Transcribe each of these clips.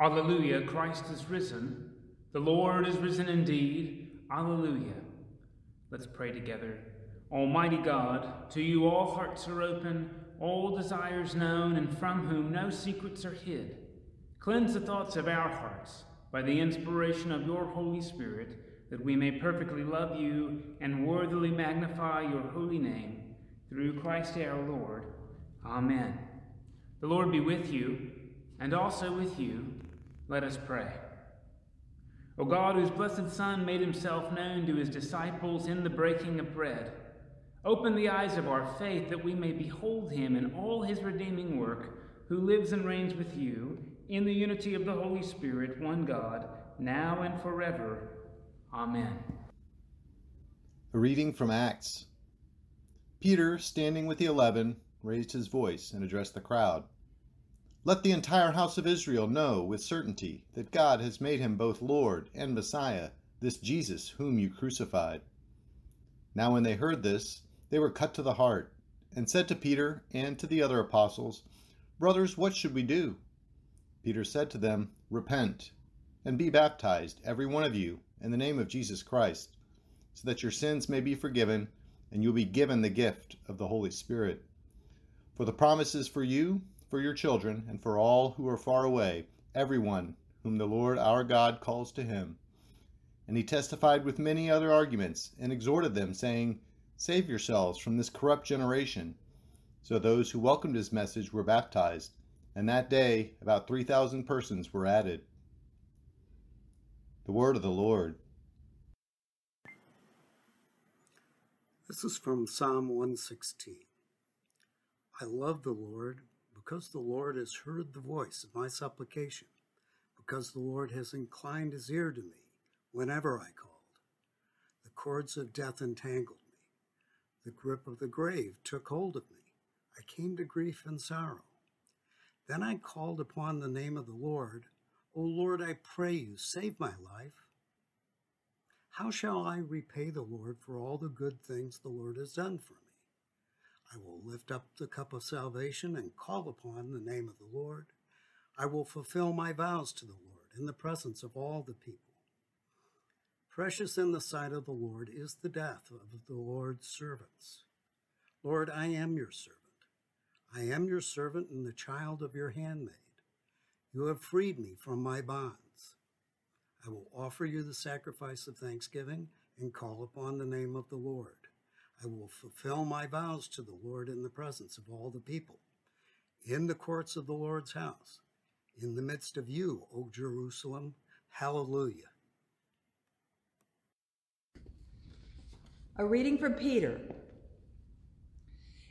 Alleluia, Christ is risen. The Lord is risen indeed. Alleluia. Let's pray together. Almighty God, to you all hearts are open, all desires known, and from whom no secrets are hid. Cleanse the thoughts of our hearts by the inspiration of your Holy Spirit, that we may perfectly love you and worthily magnify your holy name, through Christ our Lord. Amen. The Lord be with you, and also with you. Let us pray. O God, whose blessed Son made himself known to his disciples in the breaking of bread, open the eyes of our faith that we may behold him in all his redeeming work, who lives and reigns with you, in the unity of the Holy Spirit, one God, now and forever. Amen. A reading from Acts. Peter, standing with the 11, raised his voice and addressed the crowd. Let the entire house of Israel know with certainty that God has made him both Lord and Messiah, this Jesus whom you crucified. Now when they heard this, they were cut to the heart, and said to Peter and to the other apostles, Brothers, what should we do? Peter said to them, Repent, and be baptized, every one of you, in the name of Jesus Christ, so that your sins may be forgiven, and you'll be given the gift of the Holy Spirit. For the promise is for you, for your children, and for all who are far away, everyone whom the Lord our God calls to him. And he testified with many other arguments, and exhorted them, saying, Save yourselves from this corrupt generation. So those who welcomed his message were baptized, and that day about 3,000 persons were added. The word of the Lord. This is from Psalm 116. I love the Lord, because the Lord has heard the voice of my supplication, because the Lord has inclined his ear to me whenever I called. The cords of death entangled me. The grip of the grave took hold of me. I came to grief and sorrow. Then I called upon the name of the Lord. O Lord, I pray you, save my life. How shall I repay the Lord for all the good things the Lord has done for me? I will lift up the cup of salvation and call upon the name of the Lord. I will fulfill my vows to the Lord in the presence of all the people. Precious in the sight of the Lord is the death of the Lord's servants. Lord, I am your servant. I am your servant and the child of your handmaid. You have freed me from my bonds. I will offer you the sacrifice of thanksgiving and call upon the name of the Lord. I will fulfill my vows to the Lord in the presence of all the people, in the courts of the Lord's house, in the midst of you, O Jerusalem. Hallelujah. A reading from Peter.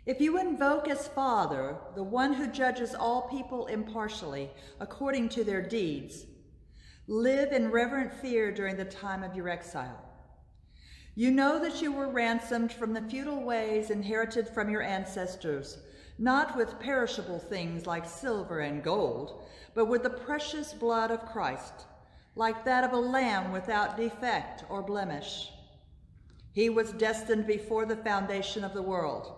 If you invoke as Father the one who judges all people impartially according to their deeds, live in reverent fear during the time of your exile. You know that you were ransomed from the futile ways inherited from your ancestors, not with perishable things like silver and gold, but with the precious blood of Christ, like that of a lamb without defect or blemish. He was destined before the foundation of the world,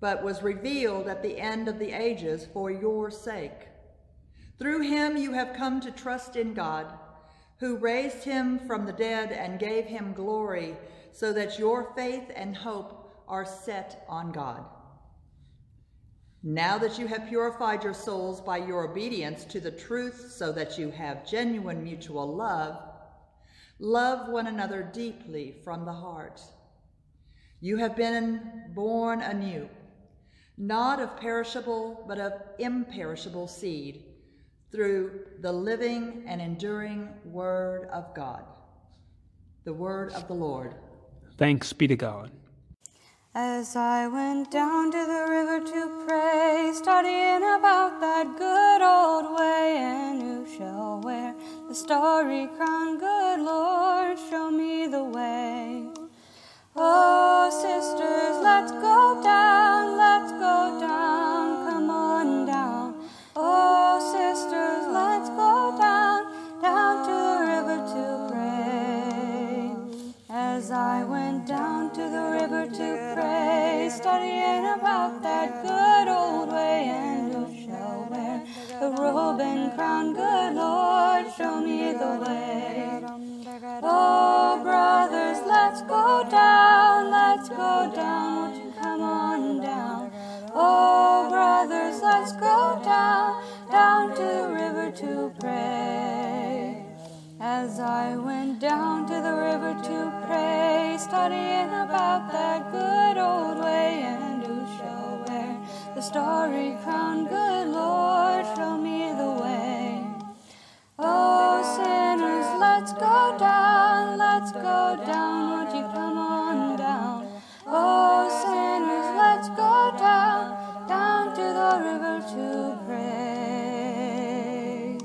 but was revealed at the end of the ages for your sake. Through him you have come to trust in God, who raised him from the dead and gave him glory, so that your faith and hope are set on God. Now that you have purified your souls by your obedience to the truth, so that you have genuine mutual love, love one another deeply from the heart. You have been born anew, not of perishable, but of imperishable seed, through the living and enduring Word of God. The Word of the Lord. Thanks be to God. As I went down to the river to pray, studying about that good old way, and who shall wear the starry crown, good Lord, show me the way. Oh, sisters, let's go down, let's go down, come on down. Oh, sisters, let's go down, down to the river to pray. As I went down to the river to pray, studying about that good old way, and who shall wear the robe robe and crown, good Lord, show me the way. Oh, brothers, let's go down, let's go down, won't you come on down? Oh, brothers, let's go down, down to the river to pray. As I went down to the river to pray, studying about that good old way, and who shall wear the starry crown, good Lord, show me the way. Oh, sinners, let's go down, won't you come on down? Oh, sinners, let's go down, down to the river to pray.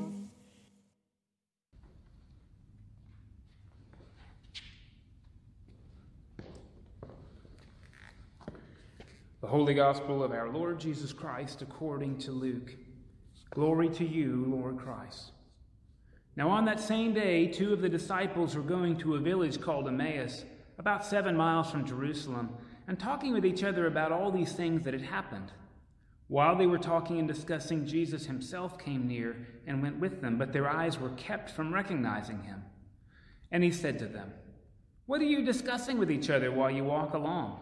The Holy Gospel of our Lord Jesus Christ according to Luke. Glory to you, Lord Christ. Now on that same day, two of the disciples were going to a village called Emmaus, about 7 miles from Jerusalem, and talking with each other about all these things that had happened. While they were talking and discussing, Jesus himself came near and went with them, but their eyes were kept from recognizing him. And he said to them, "What are you discussing with each other while you walk along?"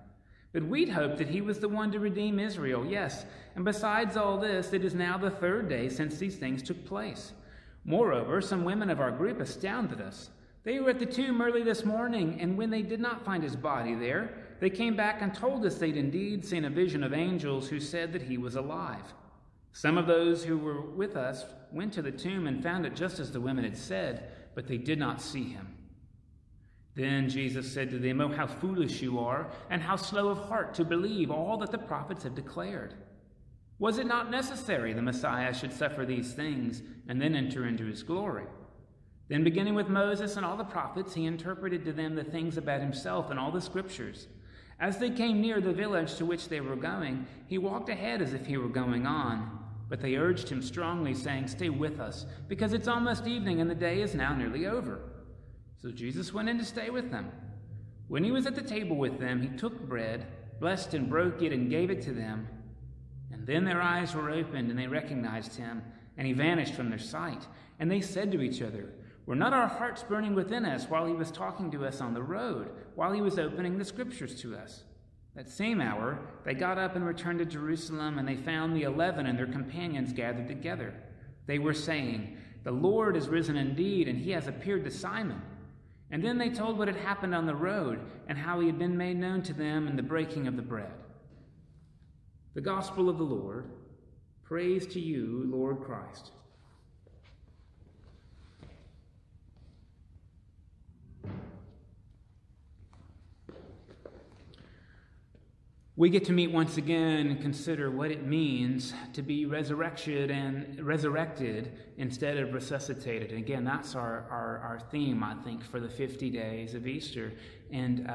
But we'd hoped that he was the one to redeem Israel, yes, and besides all this, it is now the third day since these things took place. Moreover, some women of our group astounded us. They were at the tomb early this morning, and when they did not find his body there, they came back and told us they'd indeed seen a vision of angels who said that he was alive. Some of those who were with us went to the tomb and found it just as the women had said, but they did not see him." Then Jesus said to them, "Oh, how foolish you are, and how slow of heart to believe all that the prophets have declared. Was it not necessary the Messiah should suffer these things and then enter into his glory? Then beginning with Moses and all the prophets, he interpreted to them the things about himself in all the scriptures. As they came near the village to which they were going, he walked ahead as if he were going on. But they urged him strongly, saying, 'Stay with us, because it's almost evening and the day is now nearly over.' So Jesus went in to stay with them. When he was at the table with them, he took bread, blessed and broke it, and gave it to them. And then their eyes were opened, and they recognized him, and he vanished from their sight. And they said to each other, 'Were not our hearts burning within us while he was talking to us on the road, while he was opening the scriptures to us?' That same hour, they got up and returned to Jerusalem, and they found the 11 and their companions gathered together. They were saying, 'The Lord is risen indeed, and he has appeared to Simon.' And then they told what had happened on the road, and how he had been made known to them in the breaking of the bread." The Gospel of the Lord. Praise to you, Lord Christ. We get to meet once again and consider what it means to be resurrected instead of resuscitated. And again, that's our theme, I think, for the 50 days of Easter. And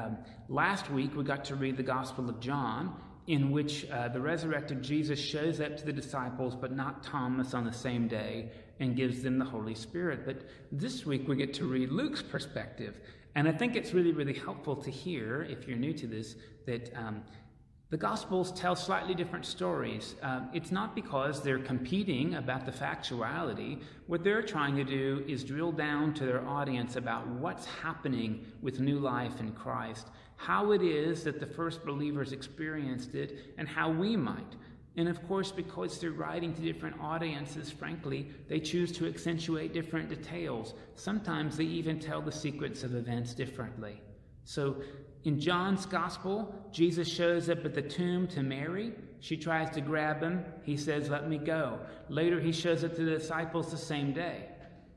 last week, we got to read the Gospel of John, in which the resurrected Jesus shows up to the disciples, but not Thomas, on the same day, and gives them the Holy Spirit. But this week, we get to read Luke's perspective. And I think it's really, really helpful to hear, if you're new to this, that the Gospels tell slightly different stories. It's not because they're competing about the factuality. What they're trying to do is drill down to their audience about what's happening with new life in Christ, how it is that the first believers experienced it, and how we might. And of course, because they're writing to different audiences, frankly, they choose to accentuate different details. Sometimes they even tell the sequence of events differently. So, in John's Gospel, Jesus shows up at the tomb to Mary. She tries to grab him. He says, "Let me go." Later, he shows up to the disciples the same day.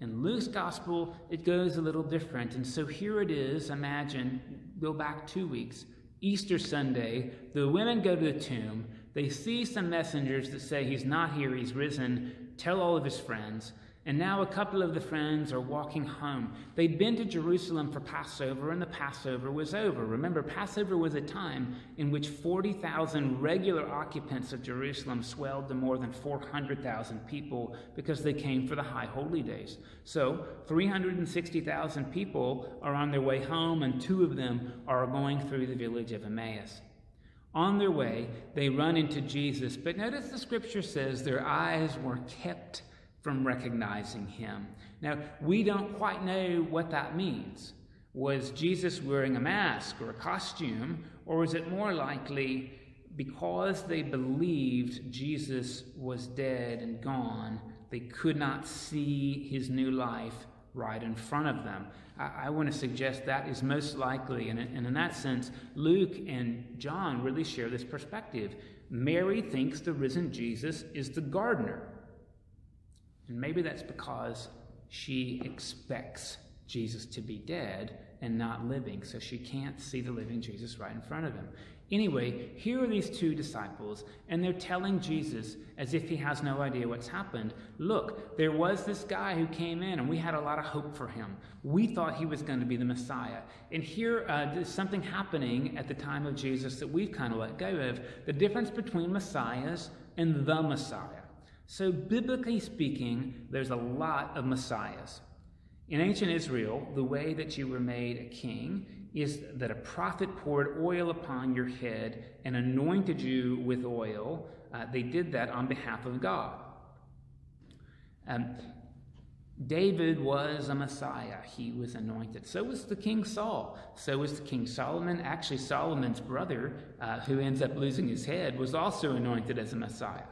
In Luke's Gospel, it goes a little different. And so here it is, imagine, go back 2 weeks, Easter Sunday, the women go to the tomb. They see some messengers that say, "He's not here, he's risen. Tell all of his friends." And now a couple of the friends are walking home. They'd been to Jerusalem for Passover, and the Passover was over. Remember, Passover was a time in which 40,000 regular occupants of Jerusalem swelled to more than 400,000 people because they came for the high holy days. So 360,000 people are on their way home, and two of them are going through the village of Emmaus. On their way, they run into Jesus, but notice the scripture says their eyes were kept from recognizing him. Now, we don't quite know what that means. Was Jesus wearing a mask or a costume, or was it more likely because they believed Jesus was dead and gone, they could not see his new life right in front of them? I want to suggest that is most likely, and in that sense, Luke and John really share this perspective. Mary thinks the risen Jesus is the gardener. And maybe that's because she expects Jesus to be dead and not living, so she can't see the living Jesus right in front of him. Anyway, here are these two disciples, and they're telling Jesus, as if he has no idea what's happened, look, there was this guy who came in, and we had a lot of hope for him. We thought he was going to be the Messiah. And here there's something happening at the time of Jesus that we've kind of let go of, the difference between messiahs and the Messiah. So biblically speaking, there's a lot of messiahs. In ancient Israel, the way that you were made a king is that a prophet poured oil upon your head and anointed you with oil. They did that on behalf of God. David was a messiah. He was anointed. So was the king Saul. So was the king Solomon. Actually, Solomon's brother, who ends up losing his head, was also anointed as a messiah.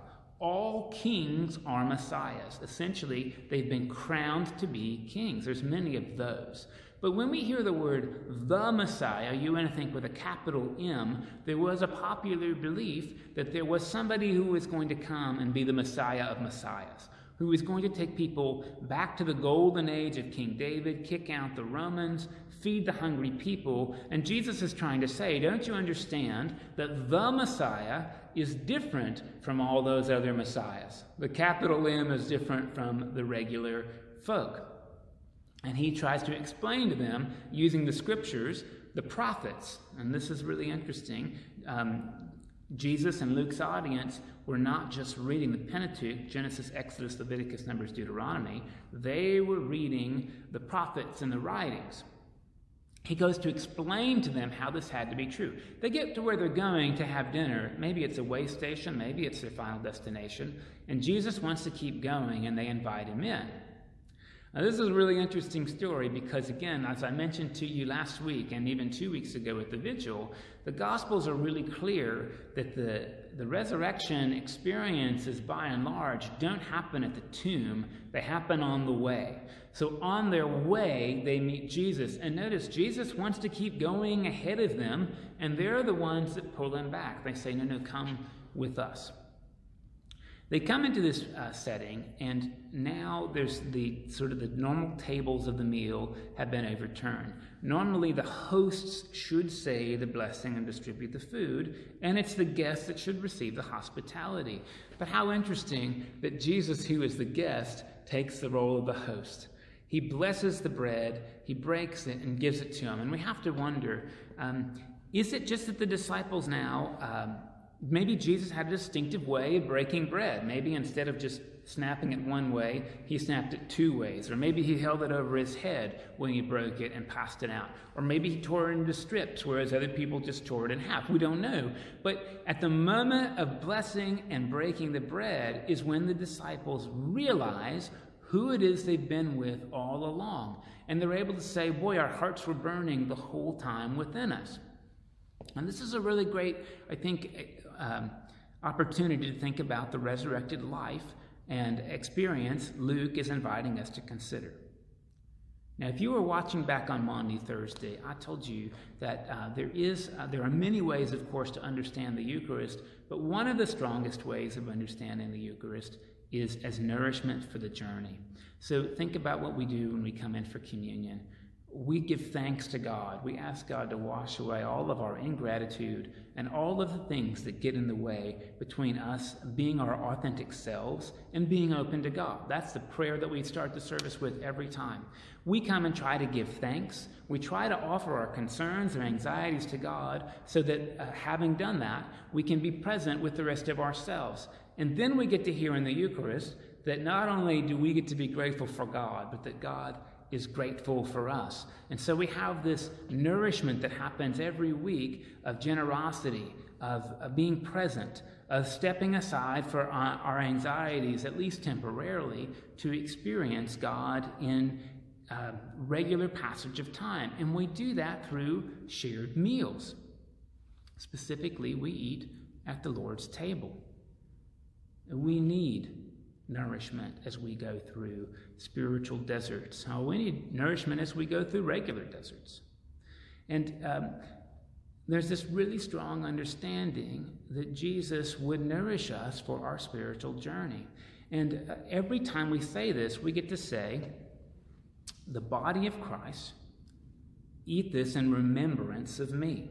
All kings are messiahs. Essentially, they've been crowned to be kings. There's many of those. But when we hear the word the Messiah, you want to think with a capital M, there was a popular belief that there was somebody who was going to come and be the Messiah of messiahs, who was going to take people back to the golden age of King David, kick out the Romans, feed the hungry people. And Jesus is trying to say, don't you understand that the Messiah is different from all those other messiahs? The capital M is different from the regular folk. And he tries to explain to them, using the scriptures, the prophets. And this is really interesting. Jesus and Luke's audience were not just reading the Pentateuch, Genesis, Exodus, Leviticus, Numbers, Deuteronomy. They were reading the prophets and the writings. He goes to explain to them how this had to be true. They get to where they're going to have dinner. Maybe it's a way station. Maybe it's their final destination. And Jesus wants to keep going, and they invite him in. Now, this is a really interesting story because, again, as I mentioned to you last week and even 2 weeks ago at the vigil, the Gospels are really clear that the resurrection experiences, by and large, don't happen at the tomb. They happen on the way. So on their way, they meet Jesus. And notice, Jesus wants to keep going ahead of them, and they're the ones that pull him back. They say, no, no, come with us. They come into this setting, and now there's the sort of the normal tables of the meal have been overturned. Normally, the hosts should say the blessing and distribute the food, and it's the guests that should receive the hospitality. But how interesting that Jesus, who is the guest, takes the role of the host. He blesses the bread, he breaks it, and gives it to them. And we have to wonder, is it just that the disciples now... Maybe Jesus had a distinctive way of breaking bread. Maybe instead of just snapping it one way, he snapped it two ways. Or maybe he held it over his head when he broke it and passed it out. Or maybe he tore it into strips, whereas other people just tore it in half. We don't know. But at the moment of blessing and breaking the bread is when the disciples realize who it is they've been with all along. And they're able to say, boy, our hearts were burning the whole time within us. And this is a really great, I think, opportunity to think about the resurrected life and experience Luke is inviting us to consider. Now, if you were watching back on Maundy Thursday, I told you that there are many ways, of course, to understand the Eucharist, but one of the strongest ways of understanding the Eucharist is as nourishment for the journey. So think about what we do when we come in for communion. we give thanks to God. We ask God to wash away all of our ingratitude and all of the things that get in the way between us being our authentic selves and being open to God. That's the prayer that we start the service with every time. We come and try to give thanks. We try to offer our concerns or anxieties to God so that having done that, we can be present with the rest of ourselves. And then we get to hear in the Eucharist that not only do we get to be grateful for God, but that God is grateful for us. And so we have this nourishment that happens every week of generosity, of being present, of stepping aside for our anxieties, at least temporarily, to experience God in regular passage of time. And we do that through shared meals. Specifically, we eat at the Lord's table. We need nourishment as we go through spiritual deserts. So we need nourishment as we go through regular deserts. And there's this really strong understanding that Jesus would nourish us for our spiritual journey. And every time we say this, we get to say, the body of Christ, eat this in remembrance of me.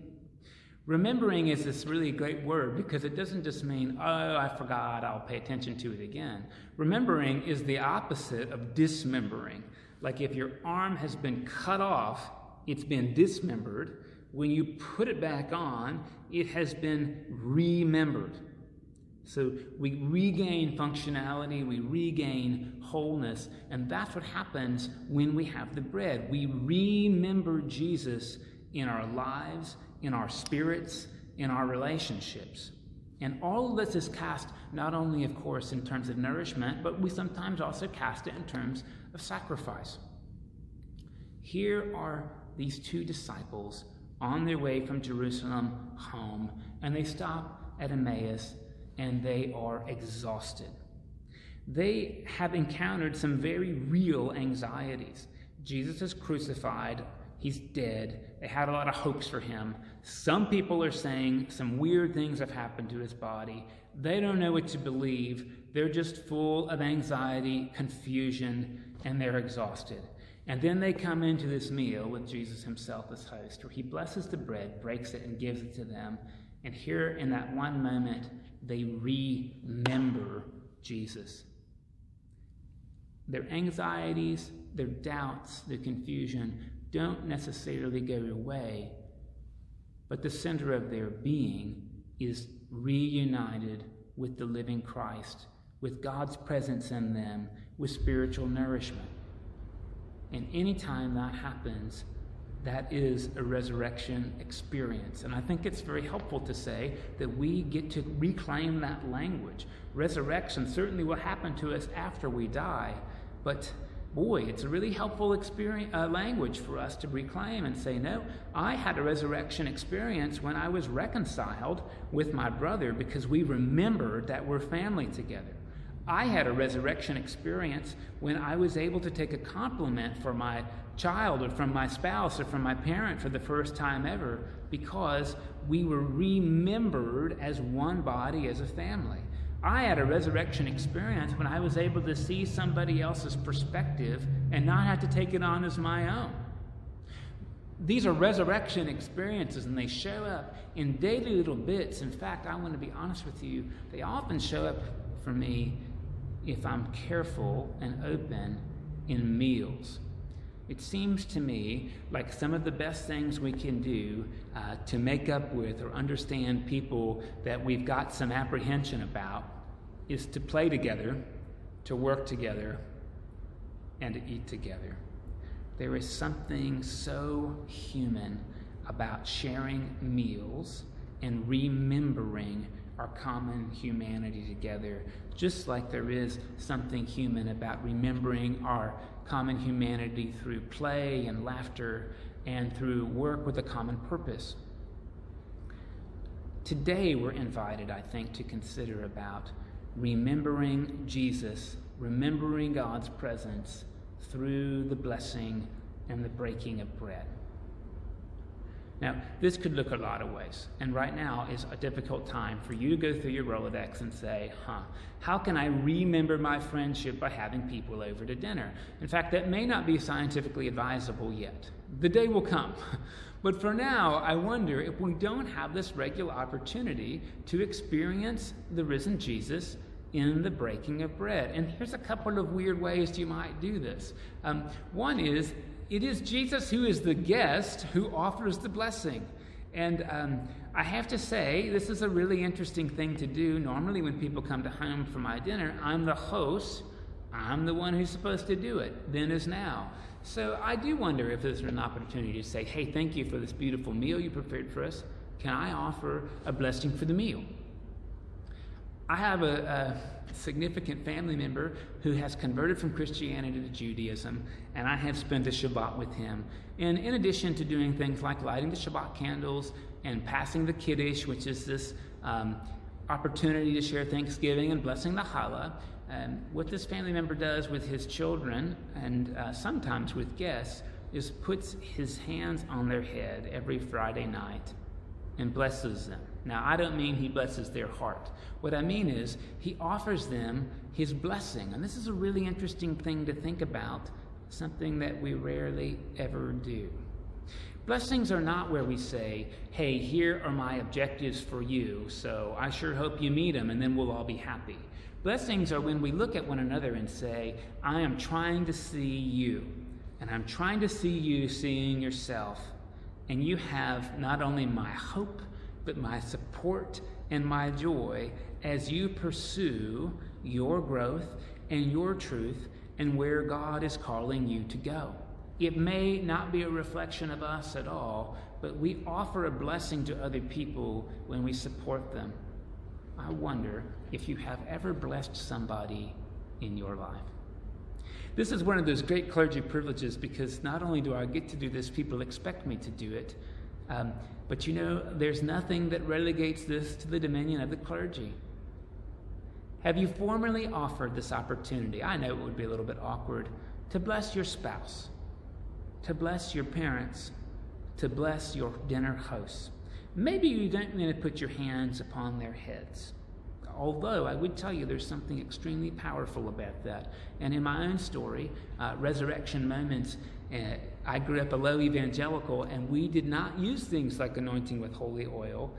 Remembering is this really great word because it doesn't just mean, oh, I forgot, I'll pay attention to it again. Remembering is the opposite of dismembering. Like if your arm has been cut off, it's been dismembered. When you put it back on, it has been remembered. So we regain functionality, we regain wholeness, and that's what happens when we have the bread. We remember Jesus in our lives, in our spirits, in our relationships. And all of this is cast not only, of course, in terms of nourishment, but we sometimes also cast it in terms of sacrifice. Here are these two disciples on their way from Jerusalem home, and they stop at Emmaus, and they are exhausted. They have encountered some very real anxieties. Jesus is crucified. He's dead. They had a lot of hopes for him. Some people are saying some weird things have happened to his body. They don't know what to believe. They're just full of anxiety, confusion, and they're exhausted. And then they come into this meal with Jesus himself as host, where he blesses the bread, breaks it, and gives it to them. And here in that one moment, they remember Jesus. Their anxieties, their doubts, their confusion don't necessarily go away, but the center of their being is reunited with the living Christ, with God's presence in them, with spiritual nourishment. And anytime that happens, that is a resurrection experience. And I think it's very helpful to say that we get to reclaim that language. Resurrection certainly will happen to us after we die, but boy, it's a really helpful experience, language for us to reclaim and say, no, I had a resurrection experience when I was reconciled with my brother because we remembered that we're family together. I had a resurrection experience when I was able to take a compliment from my child or from my spouse or from my parent for the first time ever because we were remembered as one body, as a family. I had a resurrection experience when I was able to see somebody else's perspective and not have to take it on as my own. These are resurrection experiences, and they show up in daily little bits. In fact, I want to be honest with you, they often show up for me if I'm careful and open in meals. It seems to me like some of the best things we can do to make up with or understand people that we've got some apprehension about is to play together, to work together, and to eat together. There is something so human about sharing meals and remembering our common humanity together, just like there is something human about remembering our common humanity through play and laughter and through work with a common purpose. Today we're invited, I think, to consider about remembering Jesus, remembering God's presence through the blessing and the breaking of bread. Now, this could look a lot of ways, and right now is a difficult time for you to go through your Rolodex and say, how can I remember my friendship by having people over to dinner? In fact, that may not be scientifically advisable yet. The day will come. But for now, I wonder if we don't have this regular opportunity to experience the risen Jesus in the breaking of bread. And here's a couple of weird ways you might do this. One is, it is Jesus who is the guest who offers the blessing. And I have to say, this is a really interesting thing to do. Normally when people come to home for my dinner, I'm the host. I'm the one who's supposed to do it, then as now. So I do wonder if there's an opportunity to say, hey, thank you for this beautiful meal you prepared for us. Can I offer a blessing for the meal? I have a significant family member who has converted from Christianity to Judaism, and I have spent a Shabbat with him. And in addition to doing things like lighting the Shabbat candles and passing the Kiddush, which is this opportunity to share Thanksgiving and blessing the challah, what this family member does with his children and sometimes with guests is puts his hands on their head every Friday night and blesses them. Now, I don't mean he blesses their heart. What I mean is he offers them his blessing. And this is a really interesting thing to think about, something that we rarely ever do. Blessings are not where we say, hey, here are my objectives for you, so I sure hope you meet them, and then we'll all be happy. Blessings are when we look at one another and say, I am trying to see you, and I'm trying to see you seeing yourself. And you have not only my hope, but my support and my joy as you pursue your growth and your truth and where God is calling you to go. It may not be a reflection of us at all, but we offer a blessing to other people when we support them. I wonder if you have ever blessed somebody in your life. This is one of those great clergy privileges because not only do I get to do this, people expect me to do it. But you know, there's nothing that relegates this to the dominion of the clergy. Have you formally offered this opportunity? I know it would be a little bit awkward to bless your spouse, to bless your parents, to bless your dinner host. Maybe you don't need to put your hands upon their heads. Although I would tell you there's something extremely powerful about that. And in my own story, Resurrection Moments, I grew up a low evangelical, and we did not use things like anointing with holy oil.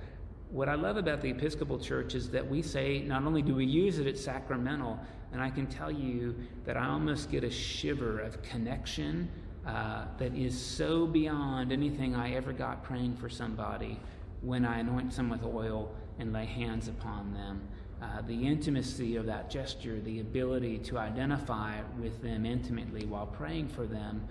What I love about the Episcopal Church is that we say, not only do we use it, it's sacramental. And I can tell you that I almost get a shiver of connection that is so beyond anything I ever got praying for somebody when I anoint someone with oil and lay hands upon them. The intimacy of that gesture, the ability to identify with them intimately while praying for them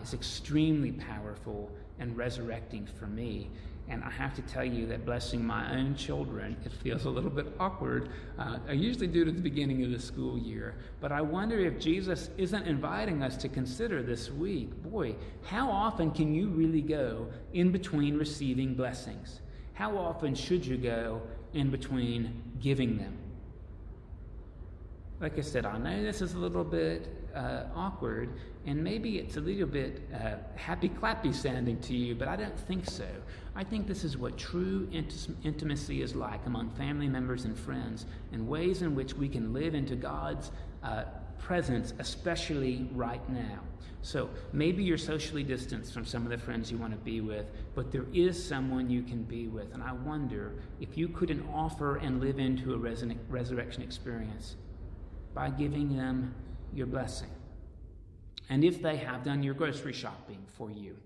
is extremely powerful and resurrecting for me. And I have to tell you that blessing my own children, it feels a little bit awkward. I usually do it at the beginning of the school year, but I wonder if Jesus isn't inviting us to consider this week, boy, how often can you really go in between receiving blessings? How often should you go in between giving them? Like I said, I know this is a little bit awkward, and maybe it's a little bit happy-clappy sounding to you, but I don't think so. I think this is what true intimacy is like among family members and friends, and ways in which we can live into God's presence, especially right now. So maybe you're socially distanced from some of the friends you want to be with, but there is someone you can be with, and I wonder if you couldn't offer and live into a resurrection experience by giving them your blessing. And if they have done your grocery shopping for you,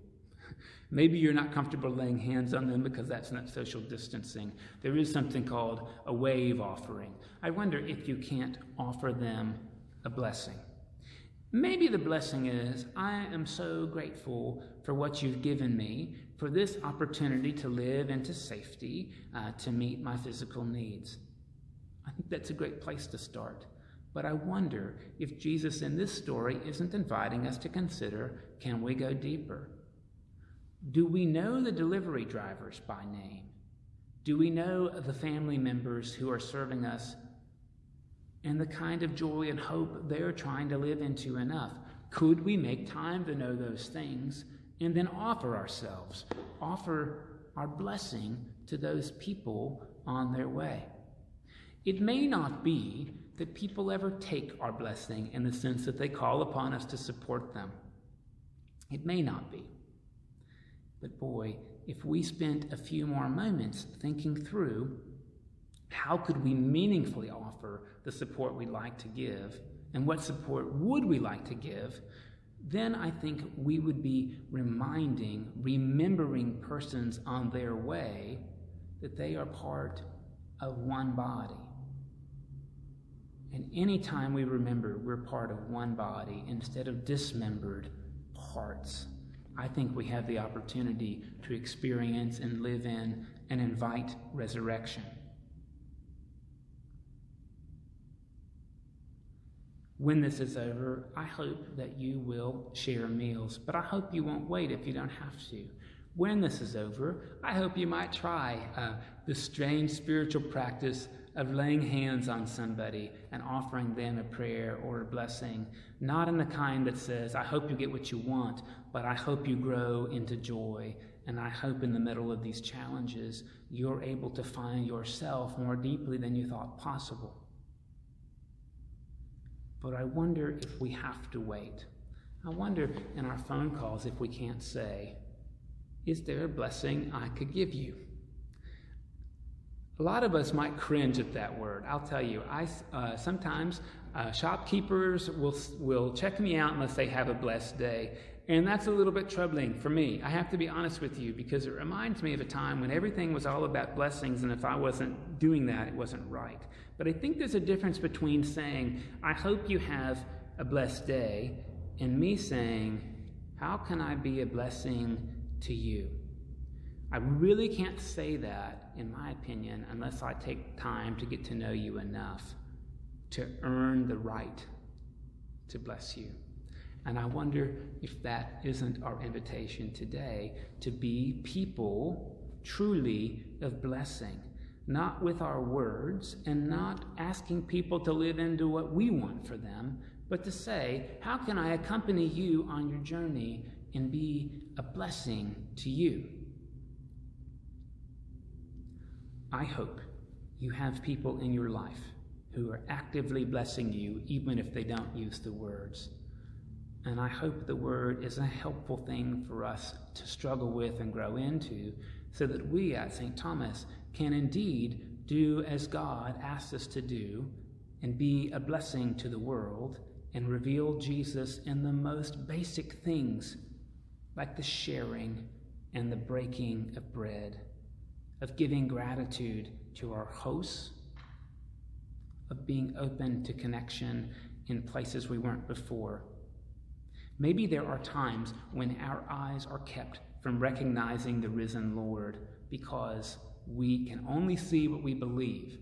maybe you're not comfortable laying hands on them because that's not social distancing. There is something called a wave offering. I wonder if you can't offer them a blessing. Maybe the blessing is, I am so grateful for what you've given me, for this opportunity to live and to safety, to meet my physical needs. I think that's a great place to start. But I wonder if Jesus in this story isn't inviting us to consider, can we go deeper? Do we know the delivery drivers by name? Do we know the family members who are serving us and the kind of joy and hope they're trying to live into enough? Could we make time to know those things and then offer ourselves, offer our blessing to those people on their way. It may not be that people ever take our blessing in the sense that they call upon us to support them. It may not be. But boy, if we spent a few more moments thinking through how could we meaningfully offer the support we'd like to give and what support would we like to give, then I think we would be remembering persons on their way that they are part of one body. And anytime we remember we're part of one body instead of dismembered parts, I think we have the opportunity to experience and live in and invite resurrection. When this is over, I hope that you will share meals, but I hope you won't wait if you don't have to. When this is over, I hope you might try the strange spiritual practice of laying hands on somebody and offering them a prayer or a blessing, not in the kind that says, I hope you get what you want, but I hope you grow into joy. And I hope in the middle of these challenges, you're able to find yourself more deeply than you thought possible. But I wonder if we have to wait. I wonder in our phone calls if we can't say, is there a blessing I could give you? A lot of us might cringe at that word. I'll tell you, sometimes shopkeepers will check me out unless they have a blessed day. And that's a little bit troubling for me. I have to be honest with you, because it reminds me of a time when everything was all about blessings, and if I wasn't doing that, it wasn't right. But I think there's a difference between saying, I hope you have a blessed day, and me saying, how can I be a blessing to you? I really can't say that, in my opinion, unless I take time to get to know you enough to earn the right to bless you. And I wonder if that isn't our invitation today, to be people truly of blessing, not with our words and not asking people to live into what we want for them, but to say, how can I accompany you on your journey and be a blessing to you? I hope you have people in your life who are actively blessing you, even if they don't use the words. And I hope the word is a helpful thing for us to struggle with and grow into, so that we at St. Thomas can indeed do as God asks us to do and be a blessing to the world and reveal Jesus in the most basic things, like the sharing and the breaking of bread, of giving gratitude to our hosts, of being open to connection in places we weren't before. Maybe there are times when our eyes are kept from recognizing the risen Lord because we can only see what we believe.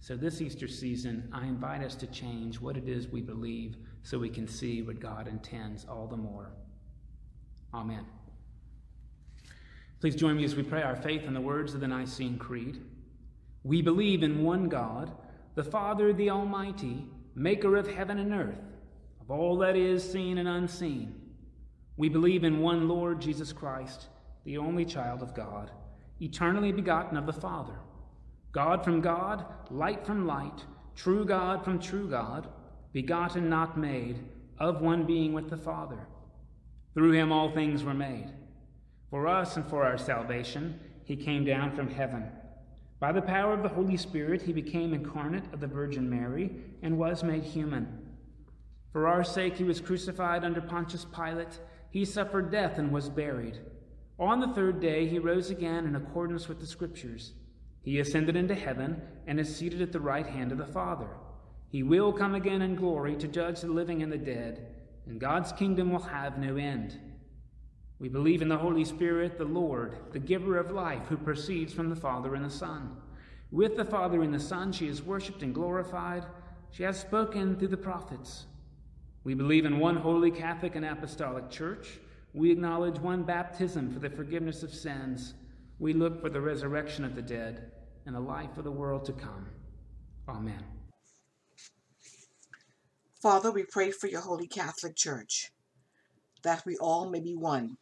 So this Easter season, I invite us to change what it is we believe so we can see what God intends all the more. Amen. Please join me as we pray our faith in the words of the Nicene Creed. We believe in one God, the Father, the Almighty, maker of heaven and earth, of all that is seen and unseen. We believe in one Lord Jesus Christ, the only child of God, eternally begotten of the Father, God from God, light from light, true God from true God, begotten, not made, of one being with the Father. Through him all things were made. For us and for our salvation, he came down from heaven. By the power of the Holy Spirit, he became incarnate of the Virgin Mary and was made human. For our sake, he was crucified under Pontius Pilate. He suffered death and was buried. On the third day, he rose again in accordance with the Scriptures. He ascended into heaven and is seated at the right hand of the Father. He will come again in glory to judge the living and the dead, and God's kingdom will have no end. We believe in the Holy Spirit, the Lord, the giver of life, who proceeds from the Father and the Son. With the Father and the Son, she is worshipped and glorified. She has spoken through the prophets. We believe in one holy Catholic and Apostolic Church. We acknowledge one baptism for the forgiveness of sins. We look for the resurrection of the dead and the life of the world to come. Amen. Father, we pray for your holy Catholic Church, that we all may be one,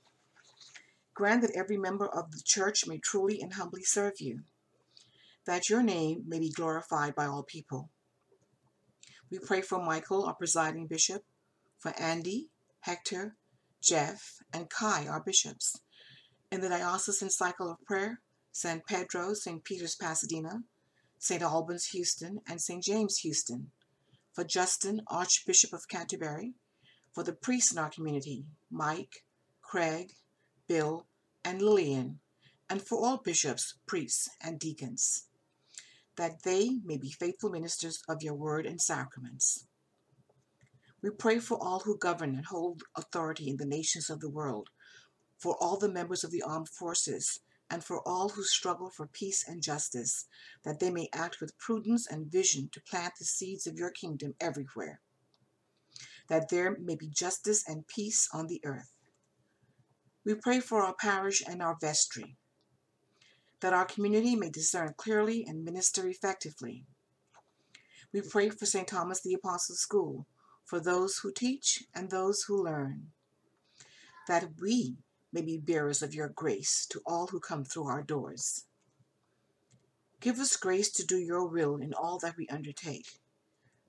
Grant that every member of the church may truly and humbly serve you, that your name may be glorified by all people. We pray for Michael, our presiding bishop, for Andy, Hector, Jeff, and Kai, our bishops, in the diocesan cycle of prayer, St. Pedro, St. Peter's Pasadena, St. Albans, Houston, and St. James, Houston, for Justin, Archbishop of Canterbury, for the priests in our community, Mike, Craig, Bill, and Lillian, and for all bishops, priests, and deacons, that they may be faithful ministers of your word and sacraments. We pray for all who govern and hold authority in the nations of the world, for all the members of the armed forces, and for all who struggle for peace and justice, that they may act with prudence and vision to plant the seeds of your kingdom everywhere, that there may be justice and peace on the earth. We pray for our parish and our vestry, that our community may discern clearly and minister effectively. We pray for St. Thomas the Apostle School, for those who teach and those who learn, that we may be bearers of your grace to all who come through our doors. Give us grace to do your will in all that we undertake,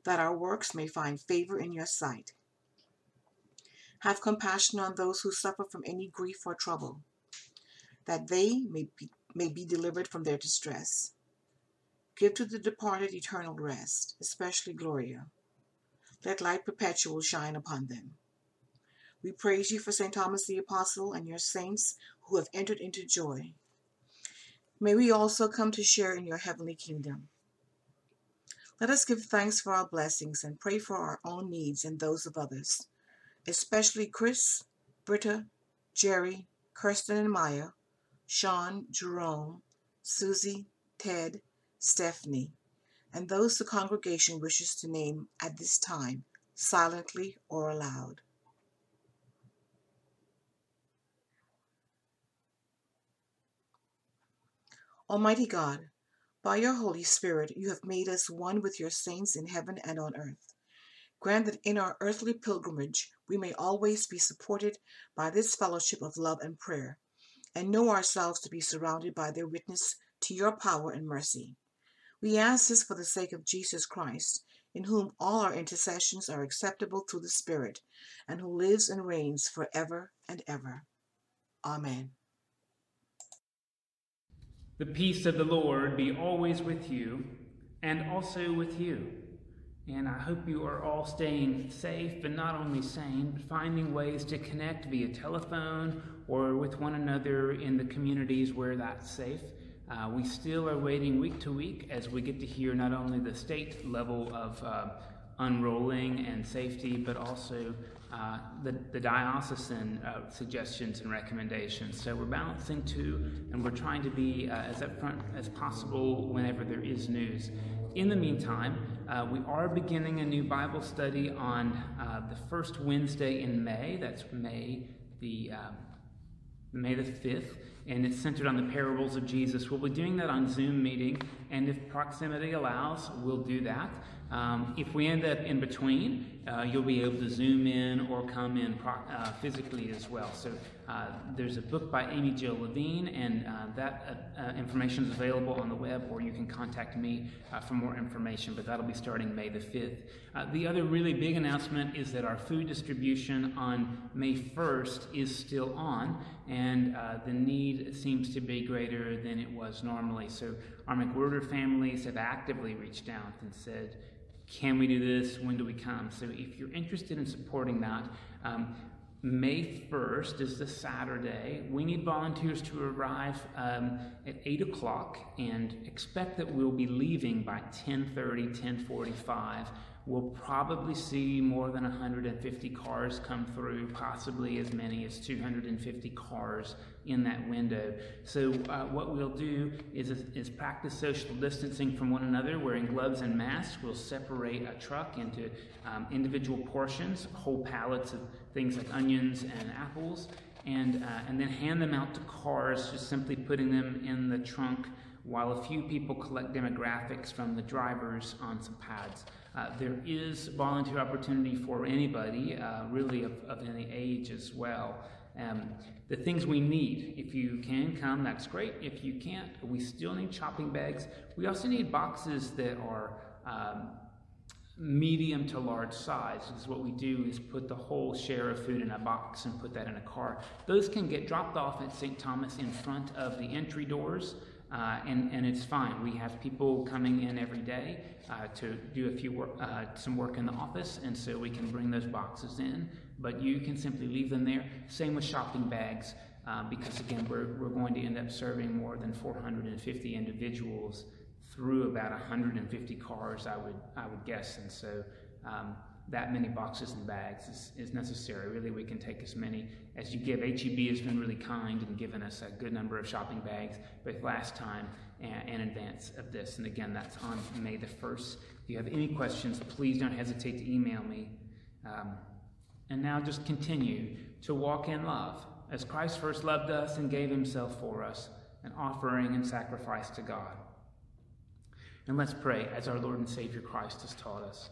that our works may find favor in your sight. Have compassion on those who suffer from any grief or trouble, that they may be delivered from their distress. Give to the departed eternal rest, especially Gloria. Let light perpetual shine upon them. We praise you for St. Thomas the Apostle and your saints who have entered into joy. May we also come to share in your heavenly kingdom. Let us give thanks for our blessings and pray for our own needs and those of others, especially Chris, Britta, Jerry, Kirsten and Maya, Sean, Jerome, Susie, Ted, Stephanie, and those the congregation wishes to name at this time, silently or aloud. Almighty God, by your Holy Spirit, you have made us one with your saints in heaven and on earth. Grant that in our earthly pilgrimage, we may always be supported by this fellowship of love and prayer, and know ourselves to be surrounded by their witness to your power and mercy. We ask this for the sake of Jesus Christ, in whom all our intercessions are acceptable through the Spirit, and who lives and reigns forever and ever. Amen. The peace of the Lord be always with you, and also with you. And I hope you are all staying safe, but not only sane, but finding ways to connect via telephone or with one another in the communities where that's safe. We still are waiting week to week as we get to hear not only the state level of unrolling and safety, but also the diocesan suggestions and recommendations. So we're balancing two, and we're trying to be as upfront as possible whenever there is news. In the meantime, we are beginning a new Bible study on the first Wednesday in May. That's May the 5th, and it's centered on the parables of Jesus. We'll be doing that on Zoom meeting, and if proximity allows, we'll do that. If we end up in between, you'll be able to Zoom in or come in physically as well. So there's a book by Amy Jill Levine, and that information is available on the web, or you can contact me for more information, but that'll be starting May the 5th. The other really big announcement is that our food distribution on May 1st is still on, and the need seems to be greater than it was normally. So our McWhirter families have actively reached out and said, can we do this? When do we come? So if you're interested in supporting that, May 1st is the Saturday. We need volunteers to arrive at 8 o'clock and expect that we'll be leaving by 10:30, 10:45. We'll probably see more than 150 cars come through, possibly as many as 250 cars in that window. So what we'll do is practice social distancing from one another, wearing gloves and masks. We'll separate a truck into individual portions, whole pallets of things like onions and apples, and then hand them out to cars, just simply putting them in the trunk while a few people collect demographics from the drivers on some pads. There is volunteer opportunity for anybody, really of any age as well. The things we need. If you can come, that's great. If you can't, we still need shopping bags. We also need boxes that are medium to large size. Because what we do is put the whole share of food in a box and put that in a car. Those can get dropped off at St. Thomas in front of the entry doors. And it's fine. We have people coming in every day to do a few some work in the office, and so we can bring those boxes in. But you can simply leave them there. Same with shopping bags, because again, we're going to end up serving more than 450 individuals through about 150 cars, I would guess, and so that many boxes and bags is necessary. Really, we can take as many as you give. H-E-B has been really kind and given us a good number of shopping bags both last time and in advance of this. And again, that's on May the 1st. If you have any questions, please don't hesitate to email me. And now just continue to walk in love as Christ first loved us and gave himself for us, an offering and sacrifice to God. And let's pray as our Lord and Savior Christ has taught us.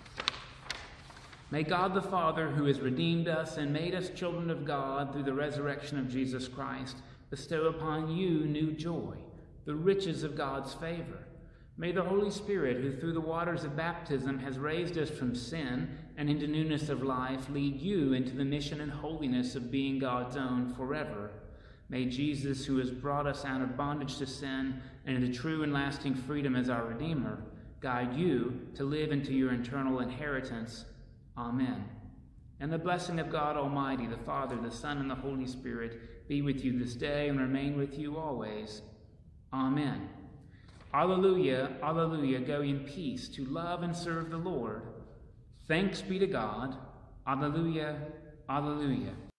May God the Father, who has redeemed us and made us children of God through the resurrection of Jesus Christ, bestow upon you new joy, the riches of God's favor. May the Holy Spirit, who through the waters of baptism has raised us from sin and into newness of life, lead you into the mission and holiness of being God's own forever. May Jesus, who has brought us out of bondage to sin and into true and lasting freedom as our Redeemer, guide you to live into your eternal inheritance. Amen. And the blessing of God Almighty, the Father, the Son, and the Holy Spirit be with you this day and remain with you always. Amen. Alleluia, alleluia, go in peace to love and serve the Lord. Thanks be to God. Alleluia, alleluia.